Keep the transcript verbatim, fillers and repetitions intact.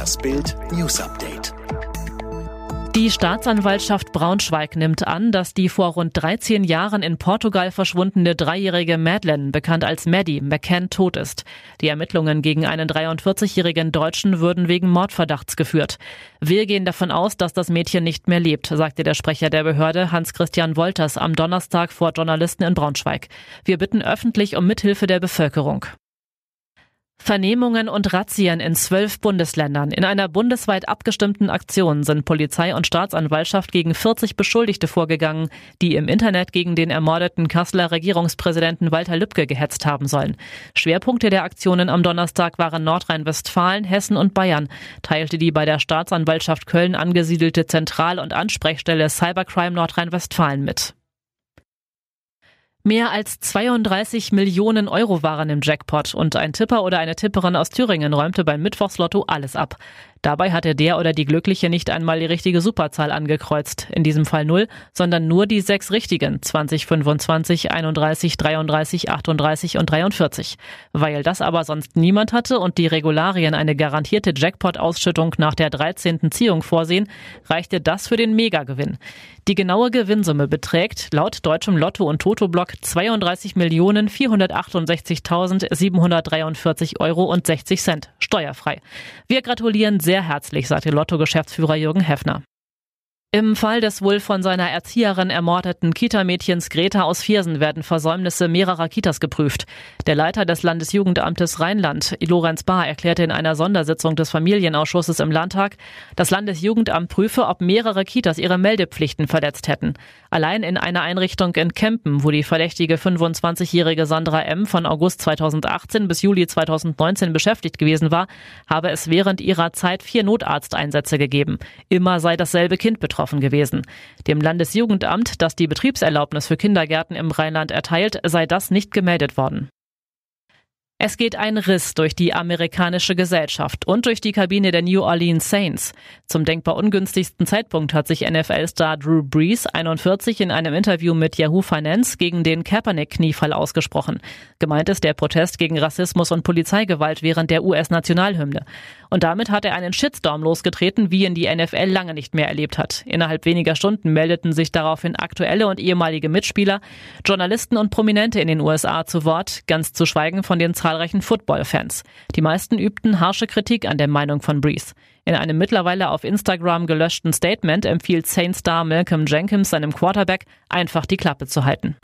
Das Bild News Update. Die Staatsanwaltschaft Braunschweig nimmt an, dass die vor rund dreizehn Jahren in Portugal verschwundene dreijährige Madlen, bekannt als Maddie, McCann, tot ist. Die Ermittlungen gegen einen dreiundvierzigjährigen Deutschen würden wegen Mordverdachts geführt. Wir gehen davon aus, dass das Mädchen nicht mehr lebt, sagte der Sprecher der Behörde Hans-Christian Wolters am Donnerstag vor Journalisten in Braunschweig. Wir bitten öffentlich um Mithilfe der Bevölkerung. Vernehmungen und Razzien in zwölf Bundesländern. In einer bundesweit abgestimmten Aktion sind Polizei und Staatsanwaltschaft gegen vierzig Beschuldigte vorgegangen, die im Internet gegen den ermordeten Kasseler Regierungspräsidenten Walter Lübcke gehetzt haben sollen. Schwerpunkte der Aktionen am Donnerstag waren Nordrhein-Westfalen, Hessen und Bayern, teilte die bei der Staatsanwaltschaft Köln angesiedelte Zentral- und Ansprechstelle Cybercrime Nordrhein-Westfalen mit. Mehr als zweiunddreißig Millionen Euro waren im Jackpot und ein Tipper oder eine Tipperin aus Thüringen räumte beim Mittwochslotto alles ab. Dabei hatte der oder die Glückliche nicht einmal die richtige Superzahl angekreuzt, in diesem Fall null, sondern nur die sechs richtigen, zwanzig, fünfundzwanzig, einunddreißig, dreiunddreißig, achtunddreißig und dreiundvierzig. Weil das aber sonst niemand hatte und die Regularien eine garantierte Jackpot-Ausschüttung nach der dreizehnten Ziehung vorsehen, reichte das für den Megagewinn. Die genaue Gewinnsumme beträgt laut deutschem Lotto- und Toto-Block zweiunddreißig Millionen vierhundertachtundsechzigtausend siebenhundertdreiundvierzig Euro und sechzig Cent. Steuerfrei. Wir gratulieren sehr herzlich, sagte Lotto-Geschäftsführer Jürgen Hefner. Im Fall des wohl von seiner Erzieherin ermordeten Kita-Mädchens Greta aus Viersen werden Versäumnisse mehrerer Kitas geprüft. Der Leiter des Landesjugendamtes Rheinland, Lorenz Bahr, erklärte in einer Sondersitzung des Familienausschusses im Landtag, das Landesjugendamt prüfe, ob mehrere Kitas ihre Meldepflichten verletzt hätten. Allein in einer Einrichtung in Kempen, wo die verdächtige fünfundzwanzigjährige Sandra M. von August zweitausendachtzehn bis Juli zweitausendneunzehn beschäftigt gewesen war, habe es während ihrer Zeit vier Notarzteinsätze gegeben. Immer sei dasselbe Kind betroffen gewesen. Dem Landesjugendamt, das die Betriebserlaubnis für Kindergärten im Rheinland erteilt, sei das nicht gemeldet worden. Es geht ein Riss durch die amerikanische Gesellschaft und durch die Kabine der New Orleans Saints. Zum denkbar ungünstigsten Zeitpunkt hat sich N F L-Star Drew Brees, einundvierzig, in einem Interview mit Yahoo Finance gegen den Kaepernick-Kniefall ausgesprochen. Gemeint ist der Protest gegen Rassismus und Polizeigewalt während der U S-Nationalhymne. Und damit hat er einen Shitstorm losgetreten, wie ihn die N F L lange nicht mehr erlebt hat. Innerhalb weniger Stunden meldeten sich daraufhin aktuelle und ehemalige Mitspieler, Journalisten und Prominente in den U S A zu Wort, ganz zu schweigen von den Zahlen zahlreichen Football-Fans. Die meisten übten harsche Kritik an der Meinung von Brees. In einem mittlerweile auf Instagram gelöschten Statement empfiehlt Saints-Star Malcolm Jenkins seinem Quarterback, einfach die Klappe zu halten.